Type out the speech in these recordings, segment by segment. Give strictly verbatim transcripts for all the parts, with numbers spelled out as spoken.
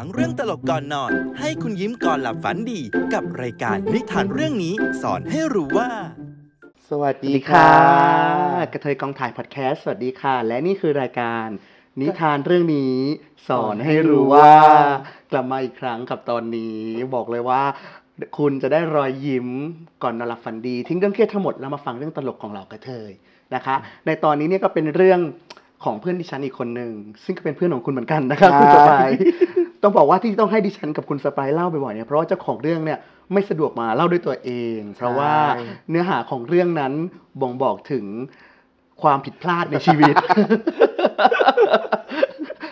ฟังเรื่องตลกก่อนนอนให้คุณยิ้มก่อนหลับฝันดีกับรายการนิทานเรื่องนี้สอนให้รู้ว่าสวัสดีค่ะกระเทยกองถ่ายพอดแคสต์สวัสดีค่ะและนี่คือรายการนิทานเรื่องนี้สอนให้รู้ว่ากลับมาอีกครั้งกับตอนนี้บอกเลยว่าคุณจะได้รอยยิ้มก่อนนอนหลับฝันดีทิ้งเรื่องเครียดทั้งหมดแล้วมาฟังเรื่องตลกของเรากระเทยนะคะในตอนนี้เนี่ยก็เป็นเรื่องของเพื่อนดิฉันอีกคนหนึ่งซึ่งก็เป็นเพื่อนของคุณเหมือนกันนะครับคุณสไปร์ต้องบอกว่าที่ต้องให้ดิฉันกับคุณสไปร์เล่าบ่อยๆเนี่ยเพราะว่าเจ้าของเรื่องเนี่ยไม่สะดวกมาเล่าด้วยตัวเองเพราะว่าเนื้อหาของเรื่องนั้นบ่งบอกถึงความผิดพลาดในชีวิต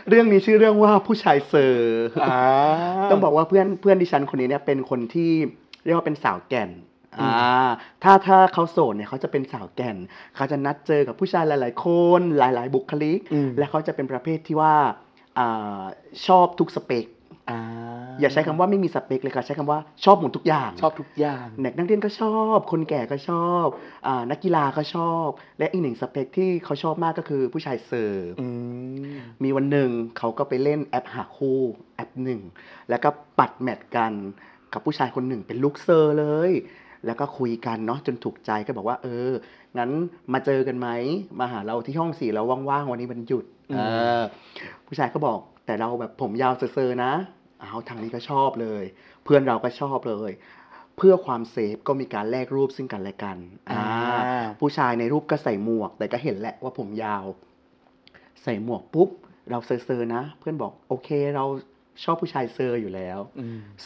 เรื่องนี้ชื่อเรื่องว่าผู้ชายเซอร์ต้องบอกว่าเพื่อนเพื่อนดิฉันคนนี้เนี่ยเป็นคนที่เรียกว่าเป็นสาวแก่นอ่าถ้าถ้าเขาโสดเนี่ยเขาจะเป็นสาวแก่นเขาจะนัดเจอกับผู้ชายหลายๆคนหลายๆบุคลิกและเขาจะเป็นประเภทที่ว่าอ่าชอบทุกสเปคอ่าอย่าใช้คำว่าไม่มีสเปคเลยค่ะใช้คำว่าชอบหมดทุกอย่างชอบทุกอย่างเด็กนักเรียนก็ชอบคนแก่ก็ชอบอ่านักกีฬาก็ชอบและอีกหนึ่งสเปคที่เขาชอบมากก็คือผู้ชายเสิร์ฟมีวันหนึ่งเขาก็ไปเล่นแอปหาคู่แอปหนึ่งแล้วก็ปัดแมทกันกับผู้ชายคนหนึ่งเป็นลูกเซอร์เลยแล้วก็คุยกันเนาะจนถูกใจก็บอกว่าเอองั้นมาเจอกันไหมมาหาเราที่ห้องสี่เราว่างๆวันนี้วันหยุดเออผู้ชายก็บอกแต่เราแบบผมยาวเซอร์ๆนะเอาทางนี้ก็ชอบเลยเพื่อนเราก็ชอบเลยเพื่อความเซฟก็มีการแลกรูปซึ่งกันและกันอ่าผู้ชายในรูปก็ใส่หมวกแต่ก็เห็นแหละว่าผมยาวใส่หมวกปุ๊บเราเซอร์ๆนะเพื่อนบอกโอเคเราชอบผู้ชายเซอร์อยู่แล้ว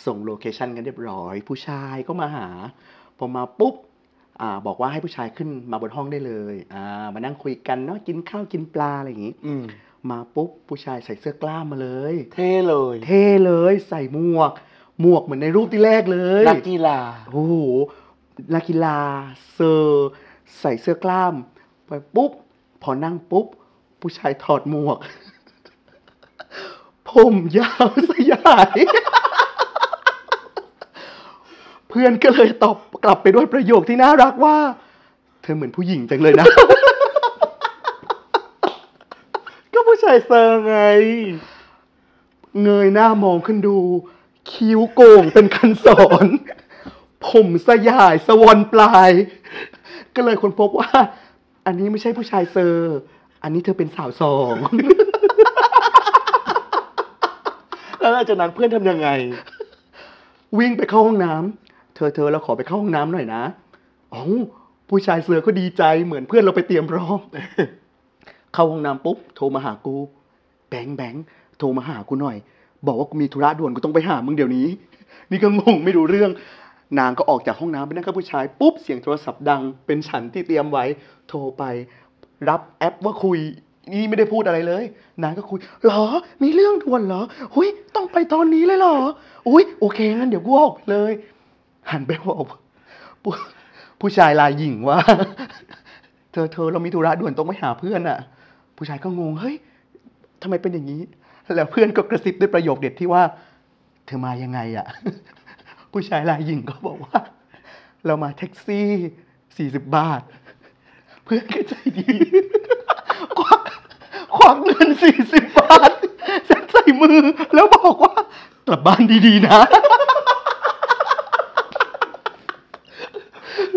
ส่งโลเคชั่นกันเรียบร้อยผู้ชายก็มาหาผมมาปุ๊บอ่าบอกว่าให้ผู้ชายขึ้นมาบนห้องได้เลยอ่ามานั่งคุยกันเนาะกินข้าวกินปลาอะไรอย่างงี้มาปุ๊บผู้ชายใส่เสื้อกล้ามมาเลยเท่เลยเท่เลยใส่หมวกหมวกเหมือนในรูปที่แรกเลยนักกีฬาโอ้โหนักกีฬาเซอร์ใส่เสื้อกล้ามไปปุ๊บพอนั่งปุ๊บผู้ชายถอดหมวกผมยาวสยายเพื่อนก็เลยตอบกลับไปด้วยประโยคที่น่ารักว่าเธอเหมือนผู้หญิงจังเลยนะ ก็ผู้ชายเซอร์ไงเงยหน้ามองขึ้นดูคิ้วโก่งเป็นคันศร ผมสยายสวอนปลาย ก็เลยค้นพบว่าอันนี้ไม่ใช่ผู้ชายเซอร์อันนี้เธอเป็นสาวสอง แล้วหลังจากนั้นเพื่อนทำยังไง วิ่งไปเข้าห้องน้ำเธอเธอเราขอไปเข้าห้องน้ำหน่อยนะอ๋อผู้ชายเสือก็ดีใจเหมือนเพื่อนเราไปเตรียมรอบ เข้าห้องน้ำปุ๊บโทรมาหากูแบงแบงโทรมาหากูหน่อยบอกว่ากูมีธุระด่วนกูต้องไปหามึงเดี๋ยวนี้นี่ก็งงไม่รู้เรื่องนางก็ออกจากห้องน้ำไปนั่งกับผู้ชายปุ๊บเสียงโทรศัพท์ดังเป็นฉันที่เตรียมไว้โทรไปรับแอปว่าคุยนี่ไม่ได้พูดอะไรเลยนางก็คุยหรอมีเรื่องด่วนเหรออุ้ยต้องไปตอนนี้เลยเหรออุ้ยโอเคงั้นเดี๋ยวกูออกไปเลยหันไปบอกผู้ชายลายหญิงว่าเธอเธอเรามีธุระด่วนต้องไปหาเพื่อนอ่ะผู้ชายก็งงเฮ้ยทำไมเป็นอย่างนี้แล้วเพื่อนก็กระซิบด้วยประโยคเด็ดที่ว่าเธอมายังไงอ่ะผู้ชายลายหญิงก็บอกว่าเรามาแท็กซี่สี่สิบบาทเพื่อนก็ใจดีควักควักเงินสี่สิบบาทใส่มือแล้วบอกว่ากลับบ้านดีๆนะ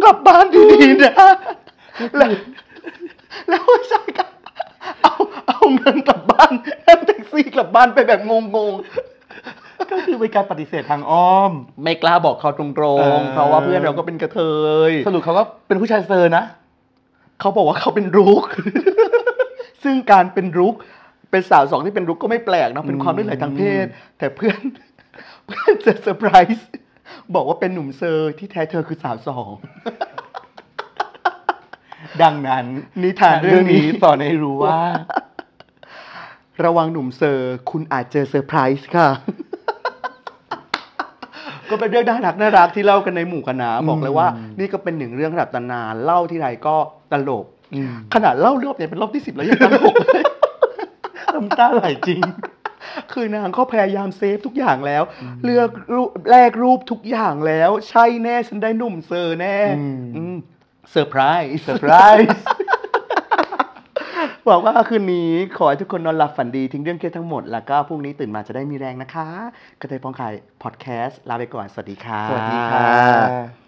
กลับบ้านดีๆนะแล้วแล้วผู้ชายก็เอาเอาเงินกลับบ้านนั่งแท็กซี่กลับบ้านไปแบบงงๆก็คือเป็นการปฏิเสธทางอ้อมไม่กล้าบอกเขาตรงๆเพราะว่าเพื่อนเราก็เป็นกระเทยสรุปเขาก็เป็นผู้ชายเซอร์นะเขาบอกว่าเขาเป็นรุกซึ่งการเป็นรุกเป็นสาวสองที่เป็นรุกก็ไม่แปลกนะเป็นความหลากหลายทางเพศแต่เพื่อนเพื่อนจะเซอร์ไพรส์บอกว่าเป็นหนุ่มเซอร์ที่แท้เธอคือสาวสองดังนั้นนิทานเรื่องนี้สอนให้รู้ว่าระวังหนุ่มเซอร์คุณอาจเจอเซอร์ไพรส์ค่ะก็เป็นเรื่องน่ารักน่ารักที่เล่ากันในหมู่คณะบอกเลยว่านี่ก็เป็นหนึ่งเรื่องระดับตำนานเล่าที่ไรก็ตลกขนาดเล่ารอบเนี่ยเป็นรอบที่สิบแล้วยังตลกเลยน้ำตาไหลจริงคือนางก็พยายามเซฟทุกอย่างแล้วเลือกรูปแลกรูปทุกอย่างแล้วใช่แน่ฉันได้หนุ่มเซอร์แน่เซอร์ไพรส์เซอร์ไพรส์ บอกว่าคืนนี้ขอให้ทุกคนนอนหลับฝันดีทิ้งเรื่องเครียดทั้งหมดแล้วก็พรุ่งนี้ตื่นมาจะได้มีแรงนะคะกระเทยพองไข่พอดแคสต์ลาไปก่อนสวัสดีค่ะสวัสดีค่ะ